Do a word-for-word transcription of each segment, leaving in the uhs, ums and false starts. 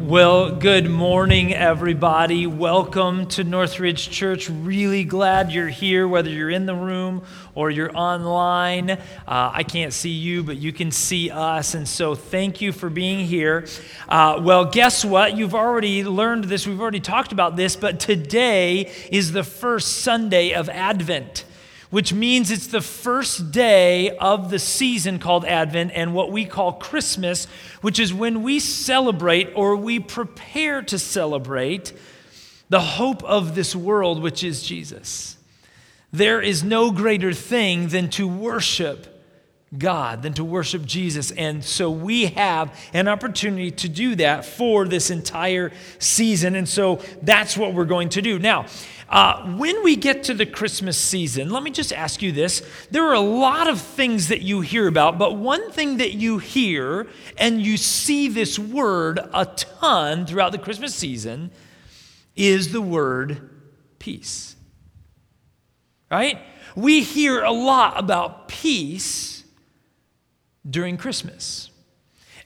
Well, good morning, everybody. Welcome to Northridge Church. Really glad you're here, whether you're in the room or you're online. Uh, I can't see you, but you can see us, and so thank you for being here. Uh, well, guess what? You've already learned this. We've already talked about this, but today is the first Sunday of Advent, which means it's the first day of the season called Advent and what we call Christmas, which is when we celebrate or we prepare to celebrate the hope of this world, which is Jesus. There is no greater thing than to worship God, than to worship Jesus. And so we have an opportunity to do that for this entire season. And so that's what we're going to do. Now, Uh, when we get to the Christmas season, let me just ask you this. There are a lot of things that you hear about, but one thing that you hear and you see this word a ton throughout the Christmas season is the word peace, right? We hear a lot about peace during Christmas.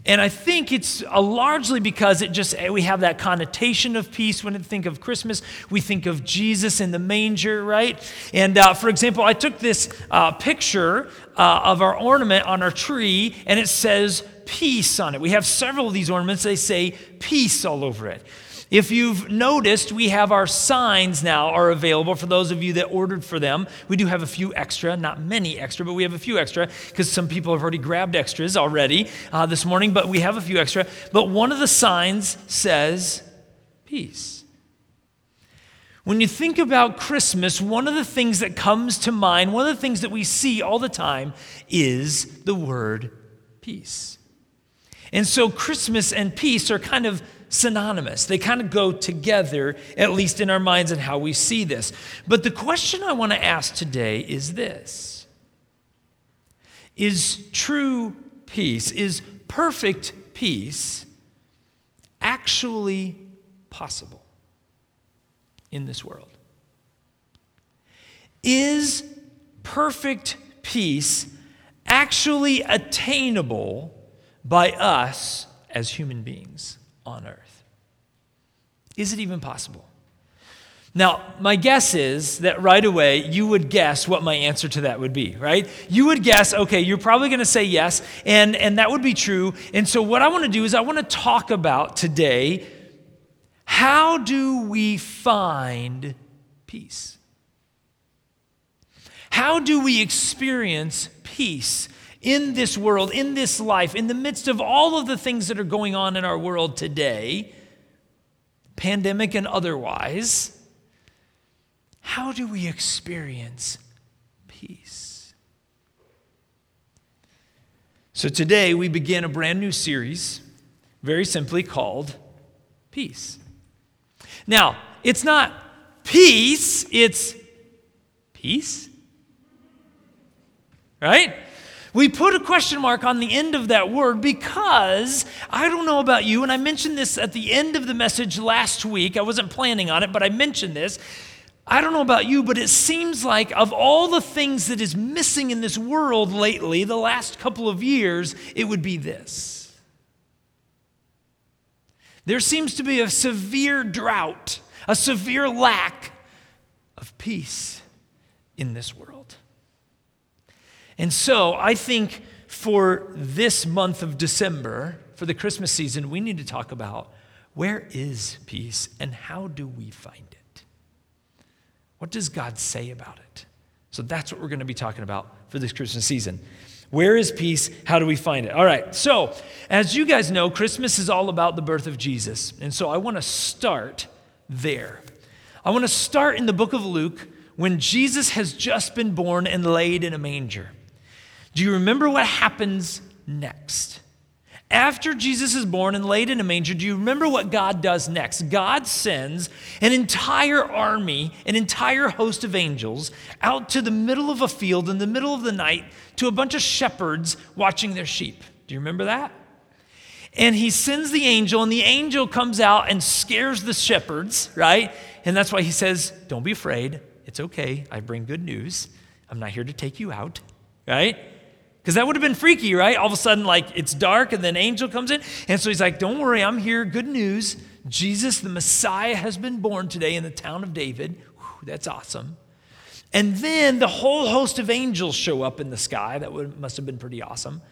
And I think it's largely because it just we have that connotation of peace. When we think of Christmas, we think of Jesus in the manger, right? And uh, for example, I took this uh, picture uh, of our ornament on our tree, and it says peace on it. We have several of these ornaments. They say peace all over it. If you've noticed, we have our signs now are available for those of you that ordered for them. We do have a few extra, not many extra, but we have a few extra because some people have already grabbed extras already uh, this morning, but we have a few extra. But one of the signs says peace. When you think about Christmas, one of the things that comes to mind, one of the things that we see all the time is the word peace. And so Christmas and peace are kind of synonymous. They kind of go together, at least in our minds and how we see this. But the question I want to ask today is this. Is true peace, is perfect peace actually possible in this world? Is perfect peace actually attainable by us as human beings on earth? Is it even possible? Now, my guess is that right away you would guess what my answer to that would be, right? You would guess, okay, you're probably going to say yes, and, and that would be true. And so what I want to do is I want to talk about today, how do we find peace? How do we experience peace in this world, in this life, in the midst of all of the things that are going on in our world today, pandemic and otherwise? How do we experience peace? So today we begin a brand new series, very simply called Peace. Now, it's not peace, it's peace, right? We put a question mark on the end of that word because, I don't know about you, and I mentioned this at the end of the message last week. I wasn't planning on it, but I mentioned this. I don't know about you, but it seems like of all the things that is missing in this world lately, the last couple of years, it would be this. There seems to be a severe drought, a severe lack of peace in this world. And so I think for this month of December, for the Christmas season, we need to talk about where is peace and how do we find it? What does God say about it? So that's what we're going to be talking about for this Christmas season. Where is peace? How do we find it? All right, so as you guys know, Christmas is all about the birth of Jesus. And so I want to start there. I want to start in the book of Luke when Jesus has just been born and laid in a manger. Do you remember what happens next? After Jesus is born and laid in a manger, do you remember what God does next? God sends an entire army, an entire host of angels out to the middle of a field in the middle of the night to a bunch of shepherds watching their sheep. Do you remember that? And he sends the angel, and the angel comes out and scares the shepherds, right? And that's why he says, "Don't be afraid. It's okay. I bring good news. I'm not here to take you out." Right? Because that would have been freaky, right? All of a sudden, like, it's dark, and then angel comes in. And so he's like, don't worry, I'm here. Good news. Jesus, the Messiah, has been born today in the town of David. Whew, that's awesome. And then the whole host of angels show up in the sky. That would, must have been pretty awesome.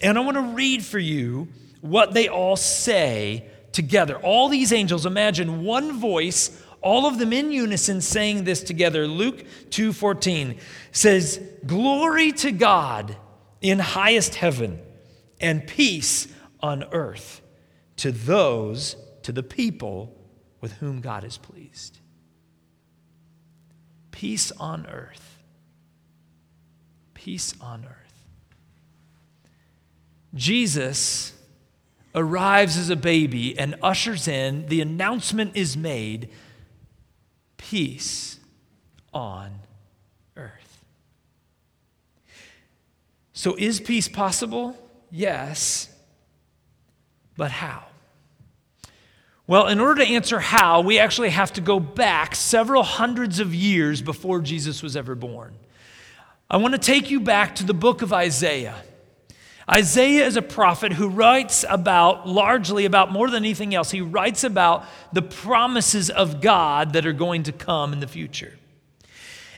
And I want to read for you what they all say together. All these angels, imagine one voice, all of them in unison saying this together. Luke two fourteen says, "Glory to God in highest heaven and peace on earth to those, to the people with whom God is pleased." Peace on earth. Peace on earth. Jesus arrives as a baby and ushers in, the announcement is made, peace on earth. So is peace possible? Yes. But how? Well, in order to answer how, we actually have to go back several hundreds of years before Jesus was ever born. I want to take you back to the book of Isaiah. Isaiah is a prophet who writes about, largely about, more than anything else, he writes about the promises of God that are going to come in the future.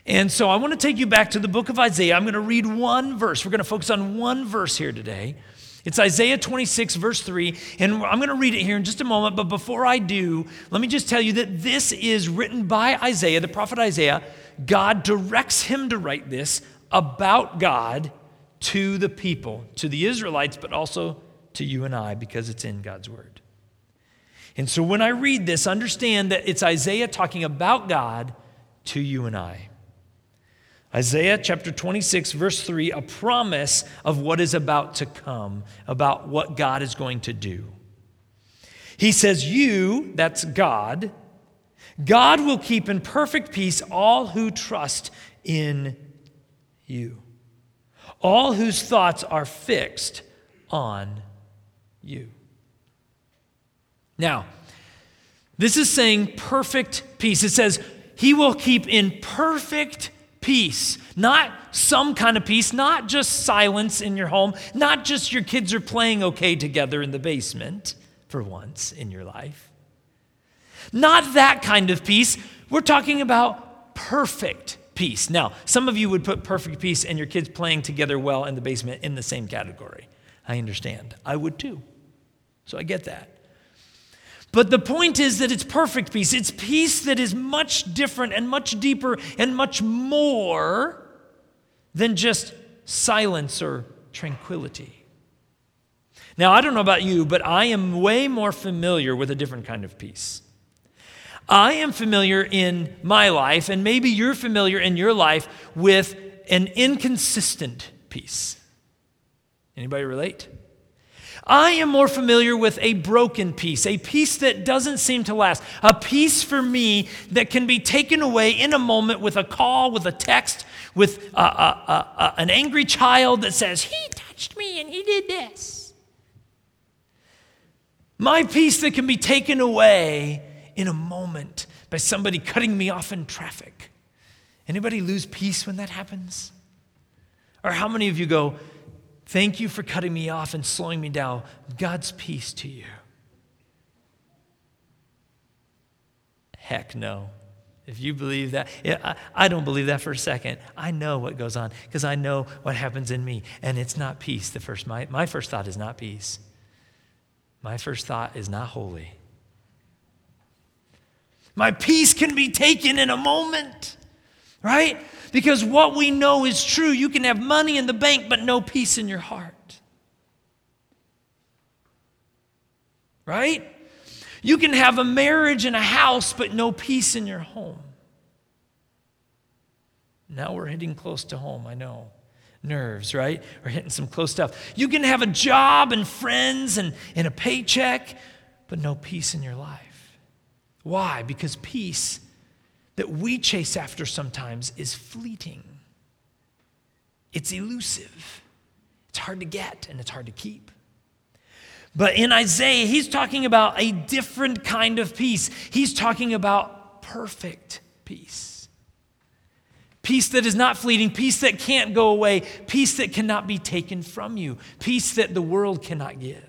And so I want to take you back to the book of Isaiah. I'm going to read one verse. We're going to focus on one verse here today. It's Isaiah twenty-six, verse three, and I'm going to read it here in just a moment, but before I do, let me just tell you that this is written by Isaiah, the prophet Isaiah. God directs him to write this about God to the people, to the Israelites, but also to you and I, because it's in God's word. And so when I read this, understand that it's Isaiah talking about God to you and I. Isaiah chapter twenty-six, verse three, a promise of what is about to come, about what God is going to do. He says, you, that's God, God will keep in perfect peace all who trust in you, all whose thoughts are fixed on you. Now, this is saying perfect peace. It says, he will keep in perfect peace. Peace, not some kind of peace, not just silence in your home, not just your kids are playing okay together in the basement for once in your life. Not that kind of peace. We're talking about perfect peace. Now, some of you would put perfect peace and your kids playing together well in the basement in the same category. I understand. I would too. So I get that. But the point is that it's perfect peace. It's peace that is much different and much deeper and much more than just silence or tranquility. Now, I don't know about you, but I am way more familiar with a different kind of peace. I am familiar in my life, and maybe you're familiar in your life, with an inconsistent peace. Anybody relate? I am more familiar with a broken peace, a peace that doesn't seem to last, a peace for me that can be taken away in a moment with a call, with a text, with a, a, a, a, an angry child that says, he touched me and he did this. My peace that can be taken away in a moment by somebody cutting me off in traffic. Anybody lose peace when that happens? Or how many of you go, thank you for cutting me off and slowing me down. God's peace to you. Heck no. If you believe that, yeah, I, I don't believe that for a second. I know what goes on because I know what happens in me, and it's not peace. The first, my, my first thought is not peace. My first thought is not holy. My peace can be taken in a moment, right? Because what we know is true. You can have money in the bank, but no peace in your heart. Right? You can have a marriage and a house, but no peace in your home. Now we're hitting close to home, I know. Nerves, right? We're hitting some close stuff. You can have a job and friends and, and a paycheck, but no peace in your life. Why? Because peace that we chase after sometimes is fleeting. It's elusive. It's hard to get and it's hard to keep. But in Isaiah, he's talking about a different kind of peace. He's talking about perfect peace. Peace that is not fleeting, peace that can't go away, peace that cannot be taken from you, peace that the world cannot give.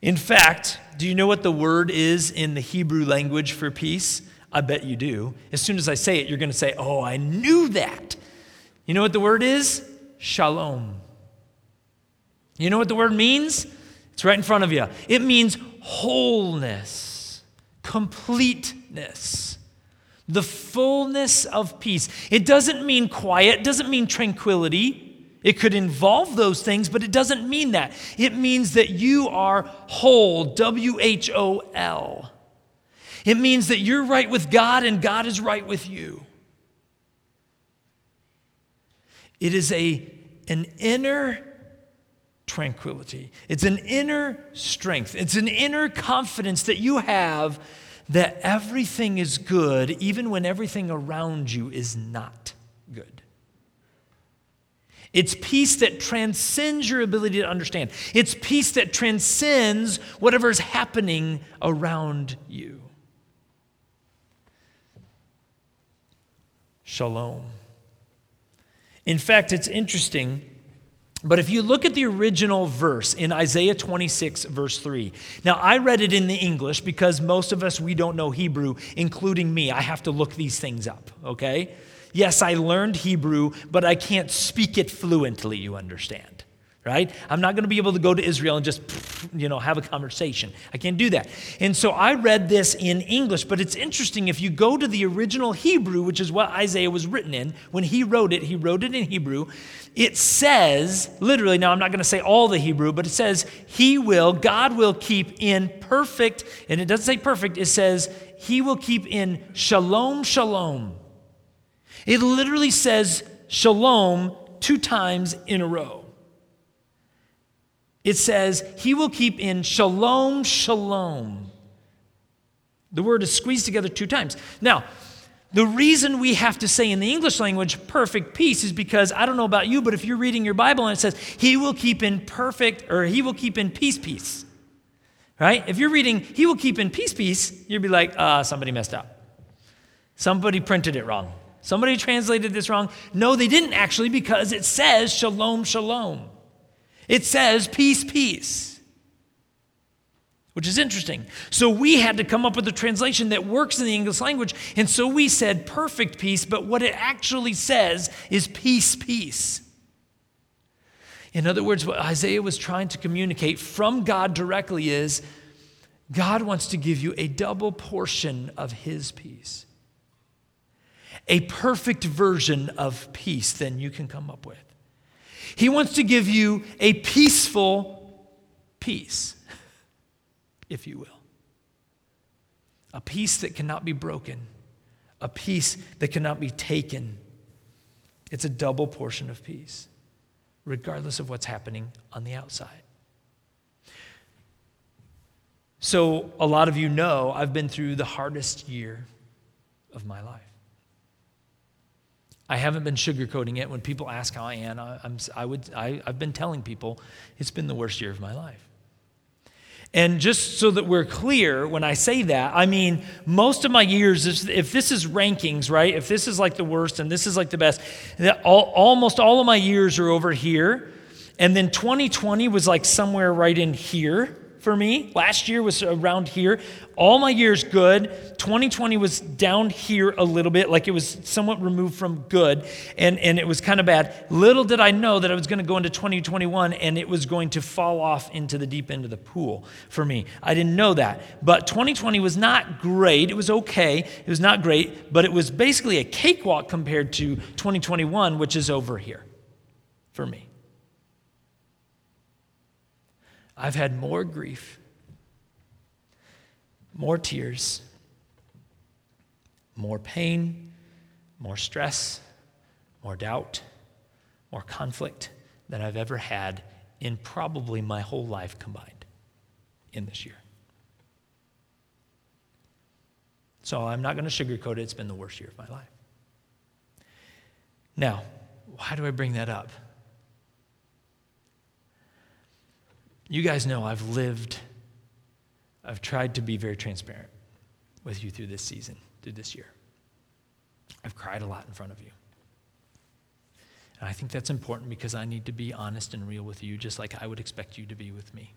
In fact, do you know what the word is in the Hebrew language for peace? I bet you do. As soon as I say it, you're going to say, oh, I knew that. You know what the word is? Shalom. You know what the word means? It's right in front of you. It means wholeness, completeness. The fullness of peace. It doesn't mean quiet, doesn't mean tranquility. It could involve those things, but it doesn't mean that. It means that you are whole, W H O L. It means that you're right with God and God is right with you. It is a, an inner tranquility. It's an inner strength. It's an inner confidence that you have that everything is good, even when everything around you is not good. It's peace that transcends your ability to understand. It's peace that transcends whatever is happening around you. Shalom. In fact, it's interesting, but if you look at the original verse in Isaiah twenty-six, verse three. Now, I read it in the English because most of us, we don't know Hebrew, including me. I have to look these things up, okay? Yes, I learned Hebrew, but I can't speak it fluently, you understand, right? I'm not going to be able to go to Israel and just, you know, have a conversation. I can't do that. And so I read this in English, but it's interesting. If you go to the original Hebrew, which is what Isaiah was written in, when he wrote it, he wrote it in Hebrew. It says, literally, now I'm not going to say all the Hebrew, but it says, he will, God will keep in perfect, and it doesn't say perfect, it says, he will keep in shalom, shalom. It literally says shalom two times in a row. It says, he will keep in shalom, shalom. The word is squeezed together two times. Now, the reason we have to say in the English language perfect peace is because, I don't know about you, but if you're reading your Bible and it says, he will keep in perfect, or he will keep in peace, peace, right? If you're reading, he will keep in peace, peace, you'd be like, ah, uh, somebody messed up. Somebody printed it wrong. Somebody translated this wrong. No, they didn't actually, because it says shalom, shalom. It says peace, peace, which is interesting. So we had to come up with a translation that works in the English language, and so we said perfect peace, but what it actually says is peace, peace. In other words, what Isaiah was trying to communicate from God directly is God wants to give you a double portion of his peace. A perfect version of peace than you can come up with. He wants to give you a peaceful peace, if you will. A peace that cannot be broken. A peace that cannot be taken. It's a double portion of peace, regardless of what's happening on the outside. So a lot of you know I've been through the hardest year of my life. I haven't been sugarcoating it. When people ask how I am, I, I'm, I would, I, I've been telling people it's been the worst year of my life. And just so that we're clear, when I say that, I mean most of my years, if this is rankings, right, if this is like the worst and this is like the best, that all, almost all of my years are over here. And then twenty twenty was like somewhere right in here for me. Last year was around here. All my years good. twenty twenty was down here a little bit, like it was somewhat removed from good, and, and it was kind of bad. Little did I know that I was going to go into twenty twenty-one and it was going to fall off into the deep end of the pool for me. I didn't know that. But twenty twenty was not great. It was okay. It was not great, but it was basically a cakewalk compared to twenty twenty-one, which is over here for me. I've had more grief, more tears, more pain, more stress, more doubt, more conflict than I've ever had in probably my whole life combined in this year. So I'm not going to sugarcoat it. It's been the worst year of my life. Now, why do I bring that up? You guys know I've lived, I've tried to be very transparent with you through this season, through this year. I've cried a lot in front of you. And I think that's important because I need to be honest and real with you, just like I would expect you to be with me.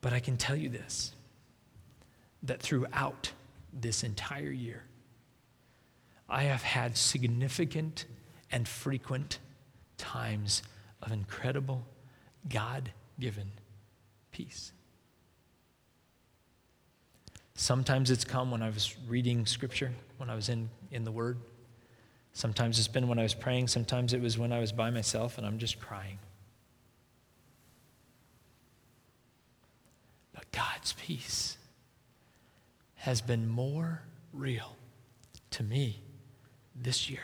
But I can tell you this, that throughout this entire year, I have had significant and frequent times of incredible God-given peace. Sometimes it's come when I was reading scripture, when I was in, in the Word. Sometimes it's been when I was praying. Sometimes it was when I was by myself and I'm just crying. But God's peace has been more real to me this year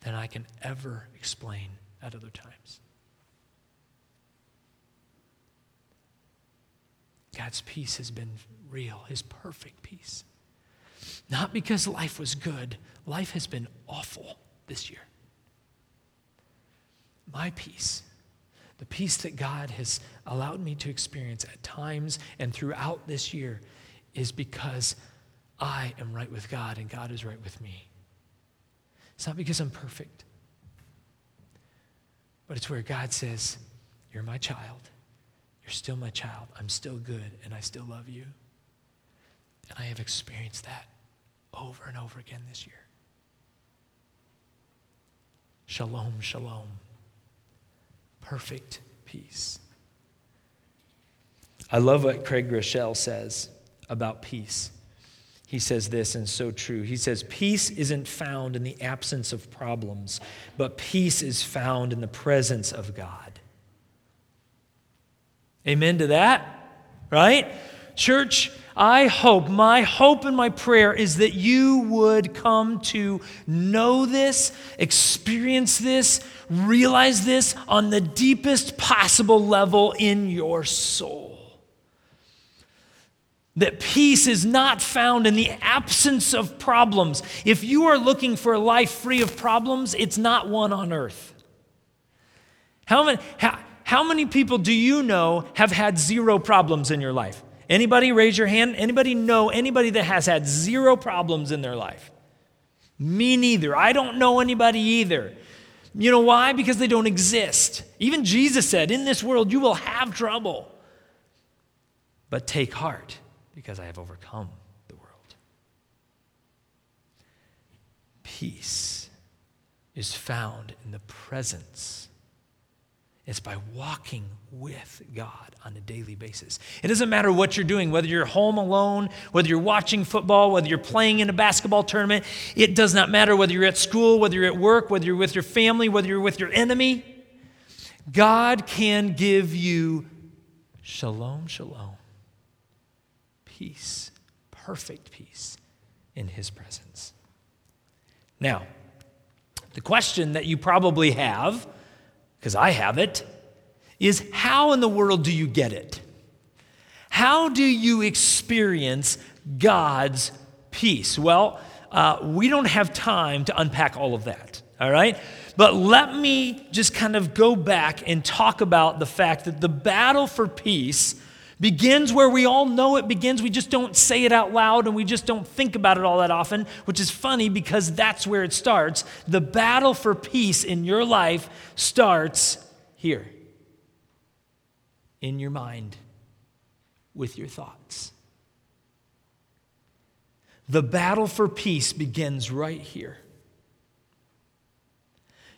than I can ever explain at other times. God's peace has been real, his perfect peace. Not because life was good. Life has been awful this year. My peace, the peace that God has allowed me to experience at times and throughout this year, is because I am right with God and God is right with me. It's not because I'm perfect, but it's where God says, you're my child. You're still my child. I'm still good and I still love you. And I have experienced that over and over again this year. Shalom, shalom. Perfect peace. I love what Craig Rochelle says about peace. He says this, and so true. He says, peace isn't found in the absence of problems, but peace is found in the presence of God. Amen to that, right? Church, I hope, my hope and my prayer is that you would come to know this, experience this, realize this on the deepest possible level in your soul. That peace is not found in the absence of problems. If you are looking for a life free of problems, it's not one on earth. How many, how, how many people do you know have had zero problems in your life? Anybody raise your hand? Anybody know anybody that has had zero problems in their life? Me neither. I don't know anybody either. You know why? Because they don't exist. Even Jesus said, in this world you will have trouble. But take heart, because I have overcome the world. Peace is found in the presence of God. It's by walking with God on a daily basis. It doesn't matter what you're doing, whether you're home alone, whether you're watching football, whether you're playing in a basketball tournament. It does not matter whether you're at school, whether you're at work, whether you're with your family, whether you're with your enemy. God can give you shalom, shalom, peace, perfect peace in his presence. Now, the question that you probably have, because I have it, is how in the world do you get it? How do you experience God's peace? Well, uh, we don't have time to unpack all of that, all right? But let me just kind of go back and talk about the fact that the battle for peace begins where we all know it begins. We just don't say it out loud and we just don't think about it all that often, which is funny because that's where it starts. The battle for peace in your life starts here, in your mind, with your thoughts. The battle for peace begins right here.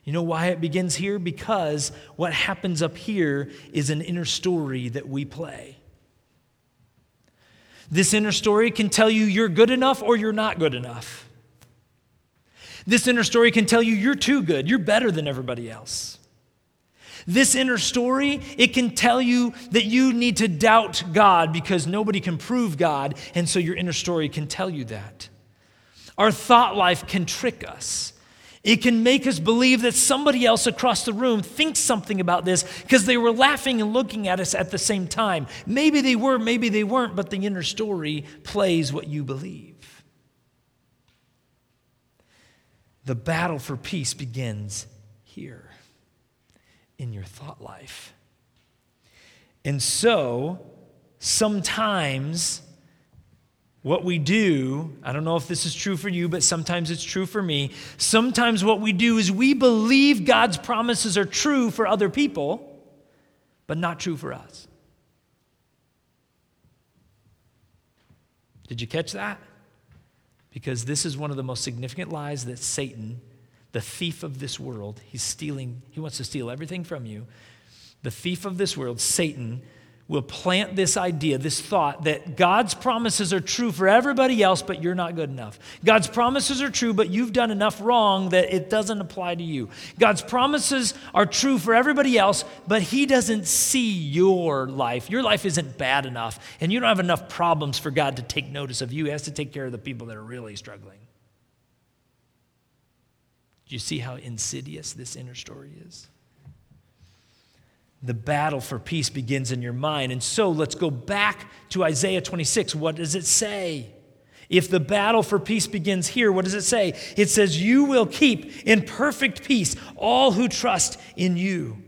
You know why it begins here? Because what happens up here is an inner story that we play. This inner story can tell you you're good enough or you're not good enough. This inner story can tell you you're too good, you're better than everybody else. This inner story, it can tell you that you need to doubt God because nobody can prove God, and so your inner story can tell you that. Our thought life can trick us. It can make us believe that somebody else across the room thinks something about this because they were laughing and looking at us at the same time. Maybe they were, maybe they weren't, but the inner story plays what you believe. The battle for peace begins here in your thought life. And so sometimes what we do, I don't know if this is true for you, but sometimes it's true for me. Sometimes what we do is we believe God's promises are true for other people, but not true for us. Did you catch that? Because this is one of the most significant lies that Satan, the thief of this world, he's stealing, he wants to steal everything from you. The thief of this world, Satan, will plant this idea, this thought that God's promises are true for everybody else, but you're not good enough. God's promises are true, but you've done enough wrong that it doesn't apply to you. God's promises are true for everybody else, but he doesn't see your life. Your life isn't bad enough, and you don't have enough problems for God to take notice of you. He has to take care of the people that are really struggling. Do you see how insidious this inner story is? The battle for peace begins in your mind. And so let's go back to Isaiah twenty-six. What does it say? If the battle for peace begins here, what does it say? It says, you will keep in perfect peace all who trust in you,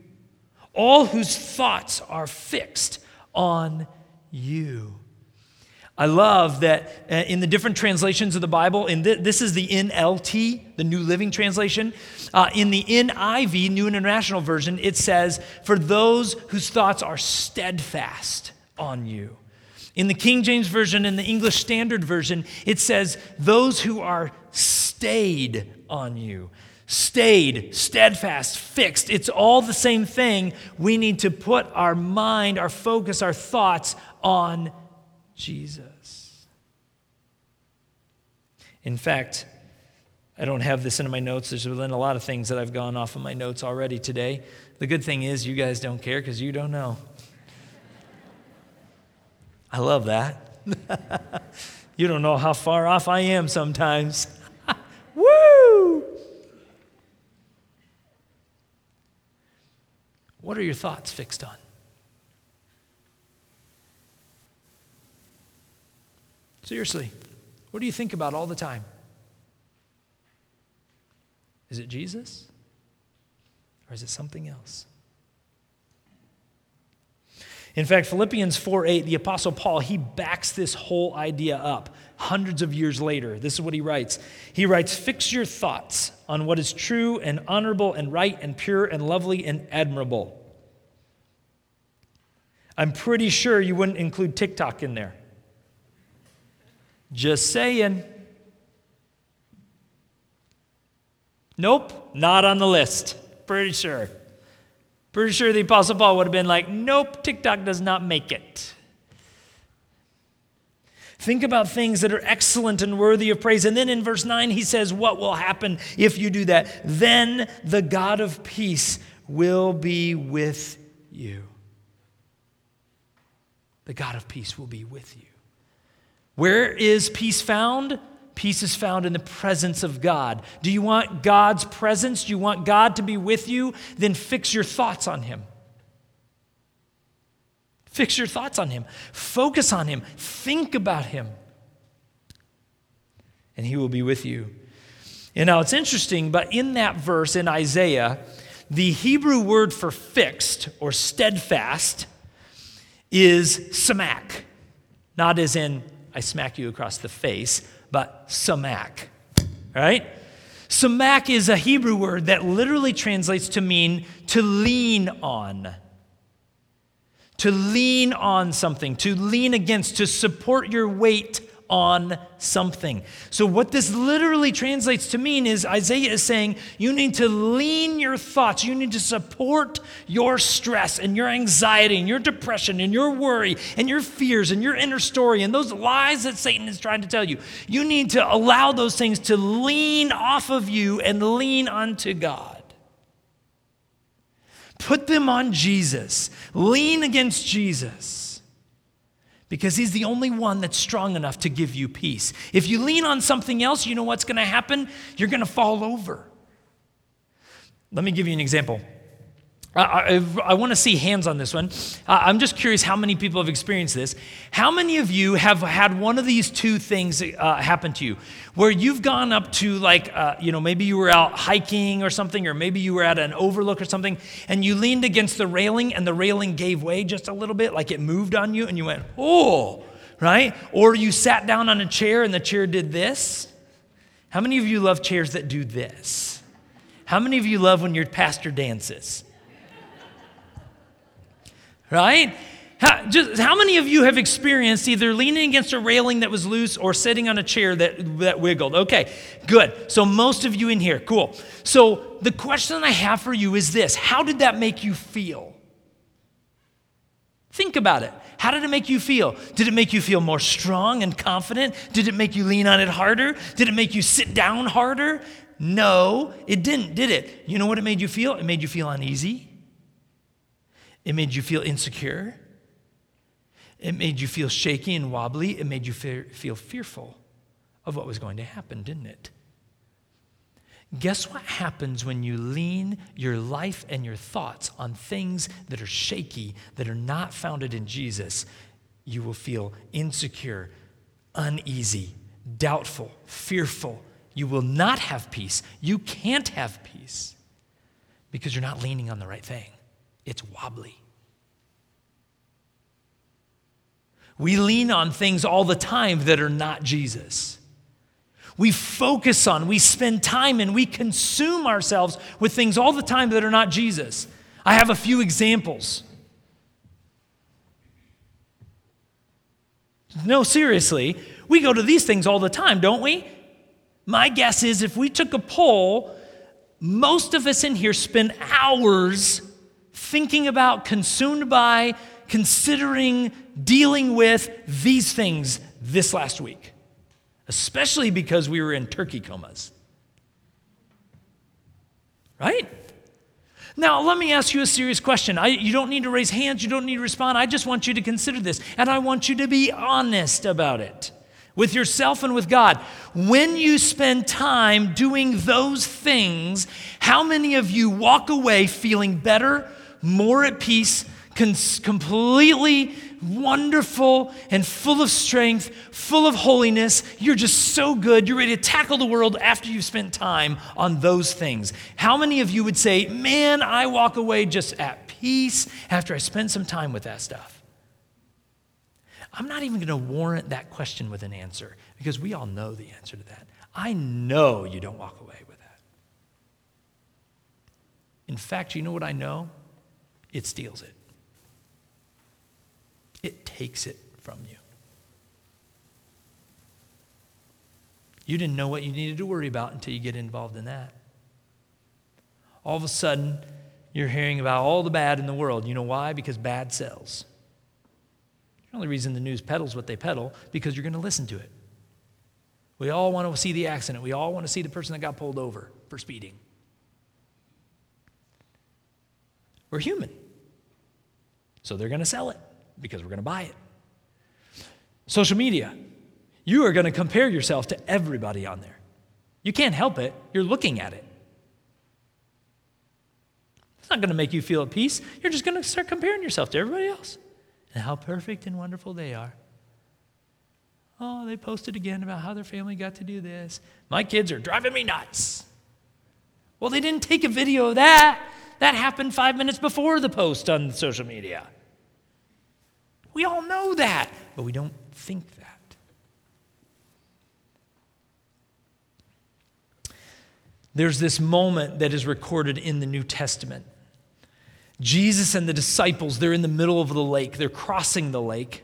all whose thoughts are fixed on you. I love that in the different translations of the Bible, and this is the N L T, the New Living Translation. Uh, in the N I V, New International Version, it says, for those whose thoughts are steadfast on you. In the King James Version and the English Standard Version, it says, those who are stayed on you. Stayed, steadfast, fixed. It's all the same thing. We need to put our mind, our focus, our thoughts on Jesus. In fact, I don't have this in my notes. There's been a lot of things that I've gone off of my notes already today. The good thing is you guys don't care because you don't know. I love that. You don't know how far off I am sometimes. Woo! What are your thoughts fixed on? Seriously, what do you think about all the time? Is it Jesus? Or is it something else? In fact, Philippians four eight, the Apostle Paul, he backs this whole idea up hundreds of years later. This is what he writes. He writes, fix your thoughts on what is true and honorable and right and pure and lovely and admirable. I'm pretty sure you wouldn't include TikTok in there. Just saying. Nope, not on the list. Pretty sure. Pretty sure the Apostle Paul would have been like, nope, TikTok does not make it. Think about things that are excellent and worthy of praise. And then in verse nine, he says, what will happen if you do that? Then the God of peace will be with you. The God of peace will be with you. Where is peace found? Peace is found in the presence of God. Do you want God's presence? Do you want God to be with you? Then fix your thoughts on him. Fix your thoughts on him. Focus on him. Think about him. And he will be with you. And now it's interesting, but in that verse in Isaiah, the Hebrew word for fixed or steadfast is samak. Not as in I smack you across the face, but samak, right? Samak is a Hebrew word that literally translates to mean to lean on, to lean on something, to lean against, to support your weight on something. So what this literally translates to mean is Isaiah is saying you need to lean your thoughts, you need to support your stress and your anxiety and your depression and your worry and your fears and your inner story and those lies that Satan is trying to tell you. You need to allow those things to lean off of you and lean onto God. Put them on Jesus. Lean against Jesus. Because he's the only one that's strong enough to give you peace. If you lean on something else, you know what's going to happen? You're going to fall over. Let me give you an example. I, I, I want to see hands on this one. I'm just curious how many people have experienced this. How many of you have had one of these two things uh, happen to you, where you've gone up to like, uh, you know, maybe you were out hiking or something, or maybe you were at an overlook or something, and you leaned against the railing, and the railing gave way just a little bit, like it moved on you, and you went, oh, right? Or you sat down on a chair and the chair did this. How many of you love chairs that do this? How many of you love when your pastor dances? Right? How, just, how many of you have experienced either leaning against a railing that was loose or sitting on a chair that, that wiggled? Okay, good. So most of you in here, cool. So the question I have for you is this: how did that make you feel? Think about it. How did it make you feel? Did it make you feel more strong and confident? Did it make you lean on it harder? Did it make you sit down harder? No, it didn't, did it? You know what it made you feel? It made you feel uneasy. It made you feel insecure. It made you feel shaky and wobbly. It made you fe- feel fearful of what was going to happen, didn't it? Guess what happens when you lean your life and your thoughts on things that are shaky, that are not founded in Jesus? You will feel insecure, uneasy, doubtful, fearful. You will not have peace. You can't have peace because you're not leaning on the right thing. It's wobbly. We lean on things all the time that are not Jesus. We focus on, we spend time, and we consume ourselves with things all the time that are not Jesus. I have a few examples. No, seriously, we go to these things all the time, don't we? My guess is if we took a poll, most of us in here spend hours thinking about, consumed by, considering, dealing with these things this last week, especially because we were in turkey comas. Right? Now, let me ask you a serious question. I, you don't need to raise hands. You don't need to respond. I just want you to consider this, and I want you to be honest about it with yourself and with God. When you spend time doing those things, how many of you walk away feeling better, more at peace, completely wonderful and full of strength, full of holiness? You're just so good. You're ready to tackle the world after you've spent time on those things. How many of you would say, man, I walk away just at peace after I spend some time with that stuff? I'm not even going to warrant that question with an answer because we all know the answer to that. I know you don't walk away with that. In fact, you know what I know? It steals it. It takes it from you. You didn't know what you needed to worry about until you get involved in that. All of a sudden, you're hearing about all the bad in the world. You know why? Because bad sells. The only reason the news peddles what they peddle, because you're going to listen to it. We all want to see the accident. We all want to see the person that got pulled over for speeding. We're human. So they're going to sell it, because we're going to buy it. Social media. You are going to compare yourself to everybody on there. You can't help it. You're looking at it. It's not going to make you feel at peace. You're just going to start comparing yourself to everybody else and how perfect and wonderful they are. Oh, they posted again about how their family got to do this. My kids are driving me nuts. Well, they didn't take a video of that. That happened five minutes before the post on social media. We all know that, but we don't think that. There's this moment that is recorded in the New Testament. Jesus and the disciples, they're in the middle of the lake. They're crossing the lake,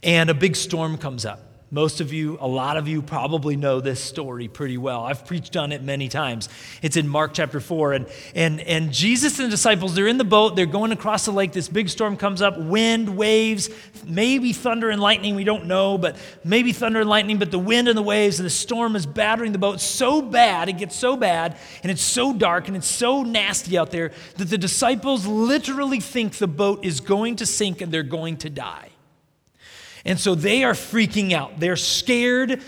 and a big storm comes up. Most of you, a lot of you probably know this story pretty well. I've preached on it many times. It's in Mark chapter four. And, and, and Jesus and the disciples, they're in the boat. They're going across the lake. This big storm comes up, wind, waves, maybe thunder and lightning. We don't know, but maybe thunder and lightning. But the wind and the waves and the storm is battering the boat so bad. It gets so bad, and it's so dark, and it's so nasty out there that the disciples literally think the boat is going to sink and they're going to die. And so they are freaking out. They're scared.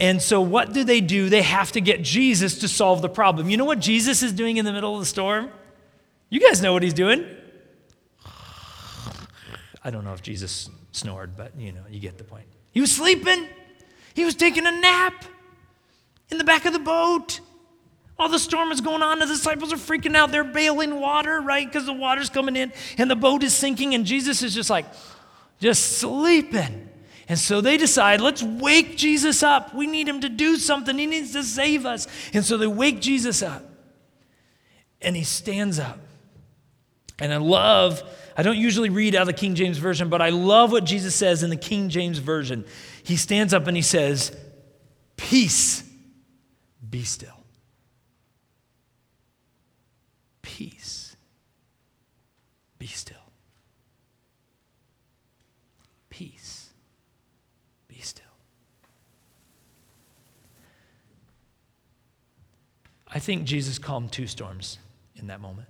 And so what do they do? They have to get Jesus to solve the problem. You know what Jesus is doing in the middle of the storm? You guys know what he's doing. I don't know if Jesus snored, but you know, you get the point. He was sleeping. He was taking a nap in the back of the boat. While the storm is going on, the disciples are freaking out. They're bailing water, right? Because the water's coming in and the boat is sinking, and Jesus is just like, just sleeping. And so they decide, let's wake Jesus up. We need him to do something. He needs to save us. And so they wake Jesus up. And he stands up. And I love, I don't usually read out of the King James Version, but I love what Jesus says in the King James Version. He stands up and he says, "Peace, be still." Peace, be still. Peace, be still. I think Jesus calmed two storms in that moment.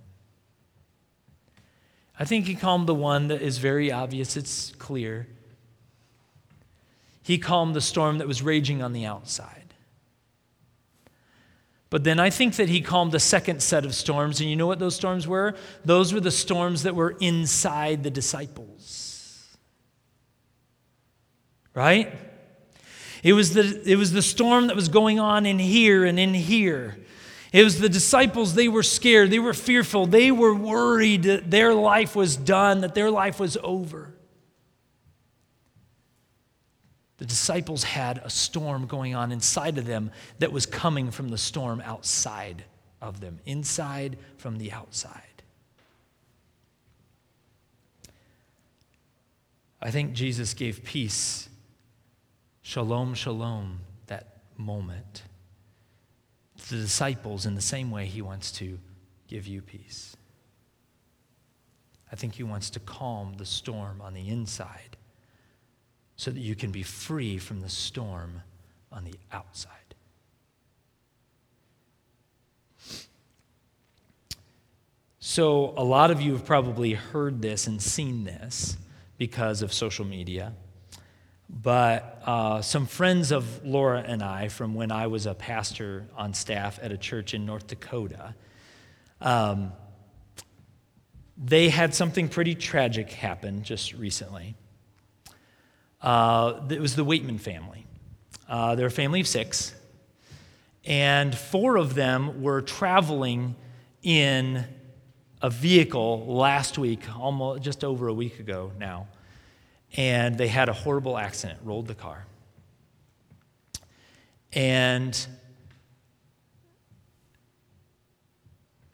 I think he calmed the one that is very obvious, it's clear. He calmed the storm that was raging on the outside. But then I think that he calmed a second set of storms, and you know what those storms were? Those were the storms that were inside the disciples. Right? It was the, it was the storm that was going on in here and in here. It was the disciples, they were scared, they were fearful, they were worried that their life was done, that their life was over. The disciples had a storm going on inside of them that was coming from the storm outside of them, inside from the outside. I think Jesus gave peace, shalom, shalom, that moment. The disciples in the same way he wants to give you peace. I think he wants to calm the storm on the inside so that you can be free from the storm on the outside. So a lot of you have probably heard this and seen this because of social media. But uh, some friends of Laura and I from when I was a pastor on staff at a church in North Dakota, um, they had something pretty tragic happen just recently. Uh, it was the Waitman family. Uh, they're a family of six, and four of them were traveling in a vehicle last week, almost just over a week ago now. And they had a horrible accident, rolled the car. And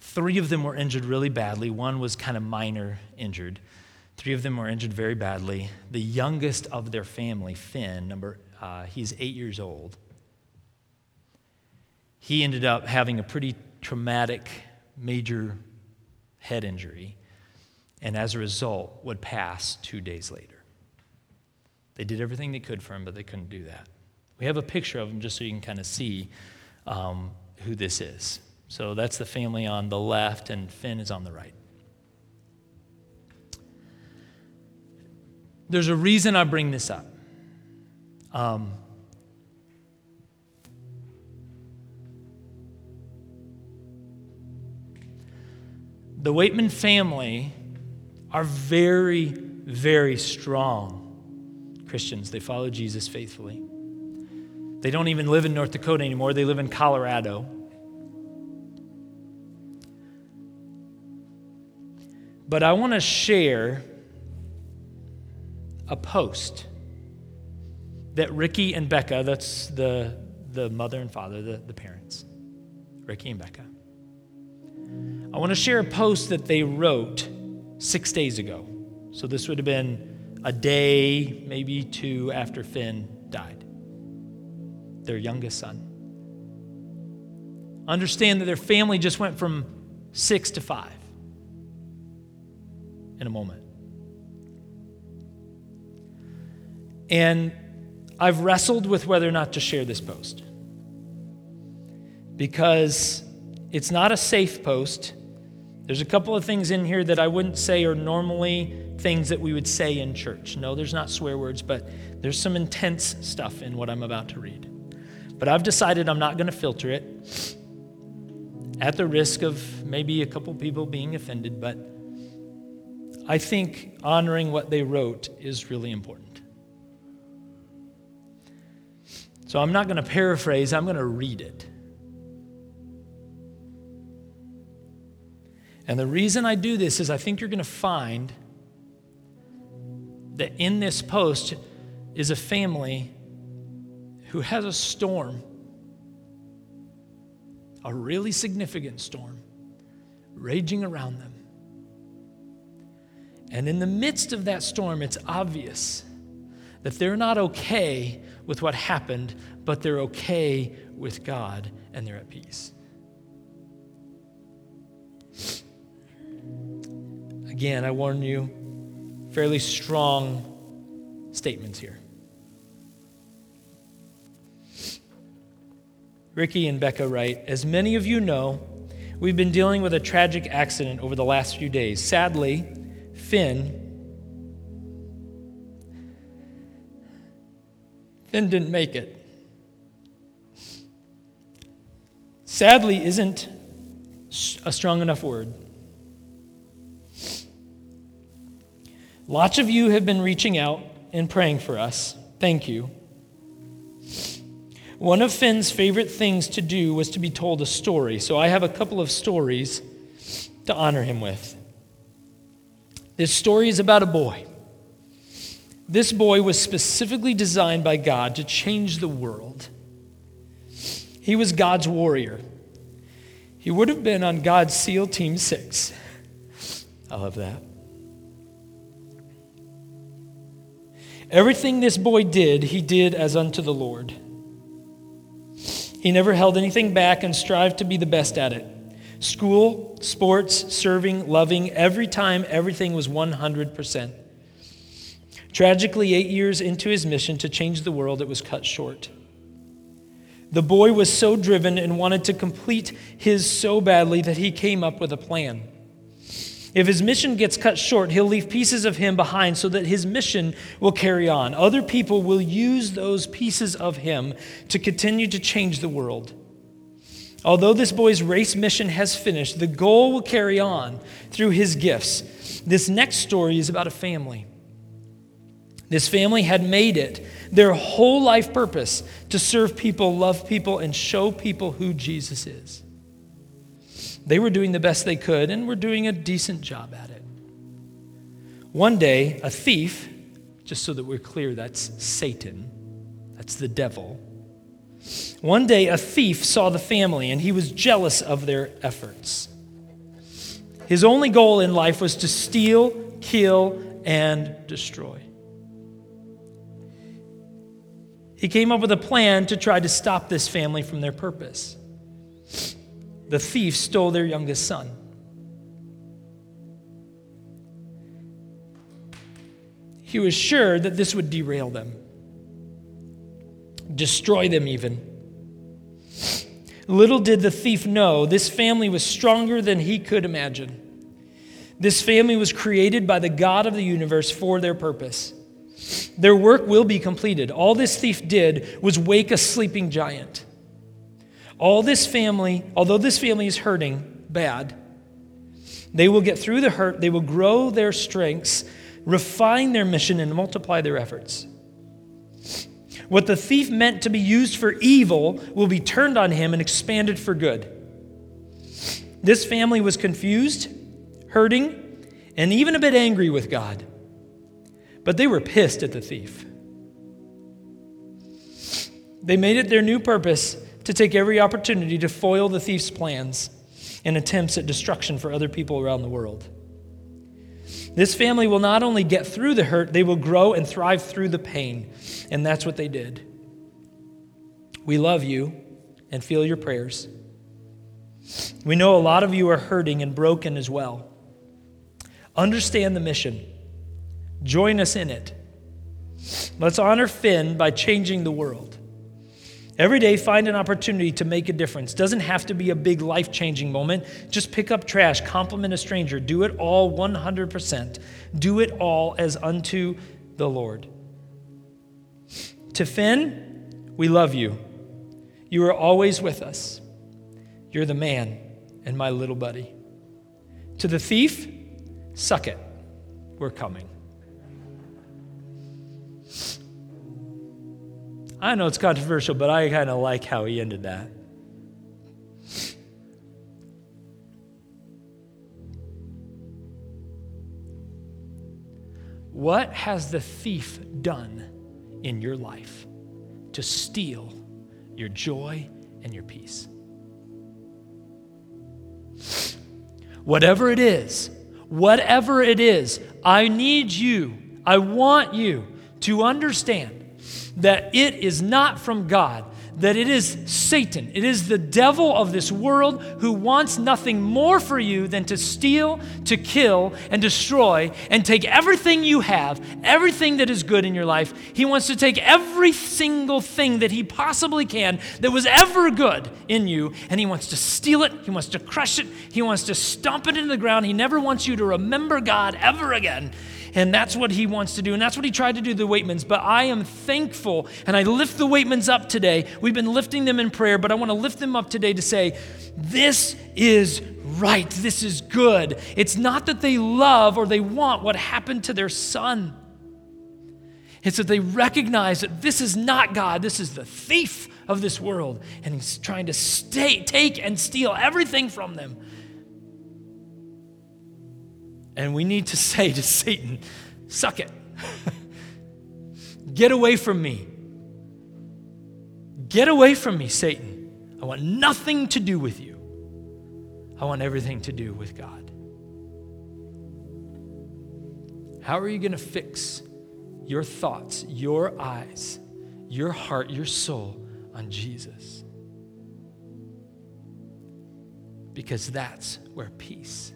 three of them were injured really badly. One was kind of minor injured. Three of them were injured very badly. The youngest of their family, Finn, number uh, he's eight years old. He ended up having a pretty traumatic major head injury, and as a result would pass two days later. They did everything they could for him, but they couldn't do that. We have a picture of him just so you can kind of see um, who this is. So that's the family on the left, and Finn is on the right. There's a reason I bring this up. Um, the Waitman family are very, very strong Christians. They follow Jesus faithfully. They don't even live in North Dakota anymore. They live in Colorado. But I want to share a post that Ricky and Becca, that's the, the mother and father, the, the parents, Ricky and Becca. I want to share a post that they wrote six days ago. So this would have been a day, maybe two, after Finn died, their youngest son. Understand that their family just went from six to five in a moment. And I've wrestled with whether or not to share this post because it's not a safe post. There's a couple of things in here that I wouldn't say are normally things that we would say in church. No, there's not swear words, but there's some intense stuff in what I'm about to read. But I've decided I'm not going to filter it at the risk of maybe a couple people being offended, but I think honoring what they wrote is really important. So I'm not going to paraphrase, I'm going to read it. And the reason I do this is I think you're going to find that in this post, is a family who has a storm, a really significant storm, raging around them. And in the midst of that storm, it's obvious that they're not okay with what happened, but they're okay with God and they're at peace. Again, I warn you, fairly strong statements here. Ricky and Becca write, as many of you know, we've been dealing with a tragic accident over the last few days. Sadly, Finn Finn didn't make it. Sadly isn't a strong enough word. Lots of you have been reaching out and praying for us. Thank you. One of Finn's favorite things to do was to be told a story, so I have a couple of stories to honor him with. This story is about a boy. This boy was specifically designed by God to change the world. He was God's warrior. He would have been on God's SEAL Team Six. I love that. Everything this boy did, he did as unto the Lord. He never held anything back and strived to be the best at it. School, sports, serving, loving, every time, everything was one hundred percent. Tragically, eight years into his mission to change the world, it was cut short. The boy was so driven and wanted to complete his so badly that he came up with a plan. If his mission gets cut short, he'll leave pieces of him behind so that his mission will carry on. Other people will use those pieces of him to continue to change the world. Although this boy's race mission has finished, the goal will carry on through his gifts. This next story is about a family. This family had made it their whole life purpose to serve people, love people, and show people who Jesus is. They were doing the best they could and were doing a decent job at it. One day, a thief, just so that we're clear, that's Satan, that's the devil. One day, a thief saw the family and he was jealous of their efforts. His only goal in life was to steal, kill, and destroy. He came up with a plan to try to stop this family from their purpose. The thief stole their youngest son. He was sure that this would derail them, destroy them even. Little did the thief know, this family was stronger than he could imagine. This family was created by the God of the universe for their purpose. Their work will be completed. All this thief did was wake a sleeping giant. All this family, although this family is hurting bad, they will get through the hurt, they will grow their strengths, refine their mission, and multiply their efforts. What the thief meant to be used for evil will be turned on him and expanded for good. This family was confused, hurting, and even a bit angry with God. But they were pissed at the thief. They made it their new purpose to take every opportunity to foil the thief's plans and attempts at destruction for other people around the world. This family will not only get through the hurt, they will grow and thrive through the pain. And that's what they did. We love you and feel your prayers. We know a lot of you are hurting and broken as well. Understand the mission. Join us in it. Let's honor Finn by changing the world. Every day, find an opportunity to make a difference. Doesn't have to be a big life-changing moment. Just pick up trash, compliment a stranger. Do it all one hundred percent. Do it all as unto the Lord. To Finn, we love you. You are always with us. You're the man and my little buddy. To the thief, suck it. We're coming. I know it's controversial, but I kind of like how he ended that. What has the thief done in your life to steal your joy and your peace. Whatever it is, whatever it is, I need you, I want you to understand that it is not from God, that it is Satan. It is the devil of this world who wants nothing more for you than to steal, to kill, and destroy, and take everything you have, everything that is good in your life. He wants to take every single thing that he possibly can that was ever good in you, and he wants to steal it, he wants to crush it, he wants to stomp it into the ground. He never wants you to remember God ever again. And that's what he wants to do, and that's what he tried to do to the Waitmans. But I am thankful, and I lift the Waitmans up today. We've been lifting them in prayer, but I want to lift them up today to say, this is right, this is good. It's not that they love or they want what happened to their son. It's that they recognize that this is not God, this is the thief of this world, and he's trying to stay, take and steal everything from them. And we need to say to Satan, suck it. Get away from me. Get away from me, Satan. I want nothing to do with you. I want everything to do with God. How are you going to fix your thoughts, your eyes, your heart, your soul on Jesus? Because that's where peace is.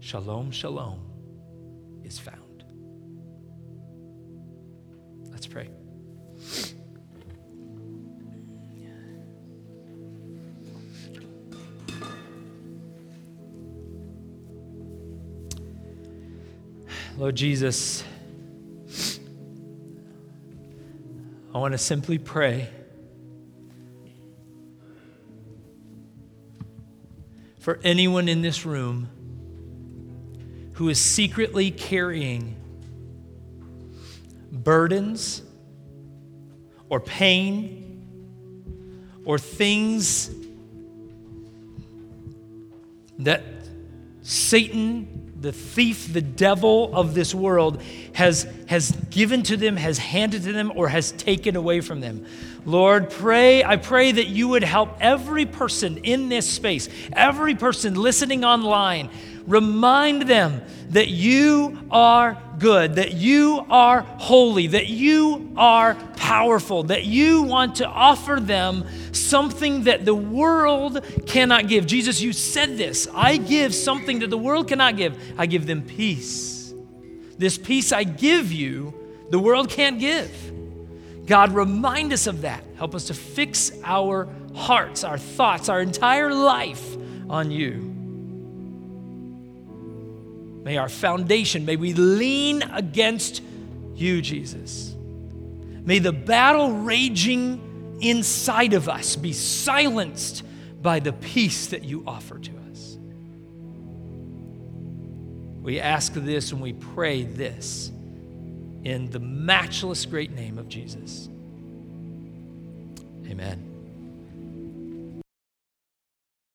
Shalom, shalom is found. Let's pray. Lord Jesus, I want to simply pray for anyone in this room who is secretly carrying burdens or pain or things that Satan, the thief, the devil of this world, has, has given to them, has handed to them, or has taken away from them. Lord, pray, I pray that you would help every person in this space, every person listening online. Remind them that you are good, that you are holy, that you are powerful, that you want to offer them something that the world cannot give. Jesus, you said this. I give something that the world cannot give. I give them peace. This peace I give you, the world can't give. God, remind us of that. Help us to fix our hearts, our thoughts, our entire life on you. May our foundation, may we lean against you, Jesus. May the battle raging inside of us be silenced by the peace that you offer to us. We ask this and we pray this in the matchless great name of Jesus. Amen.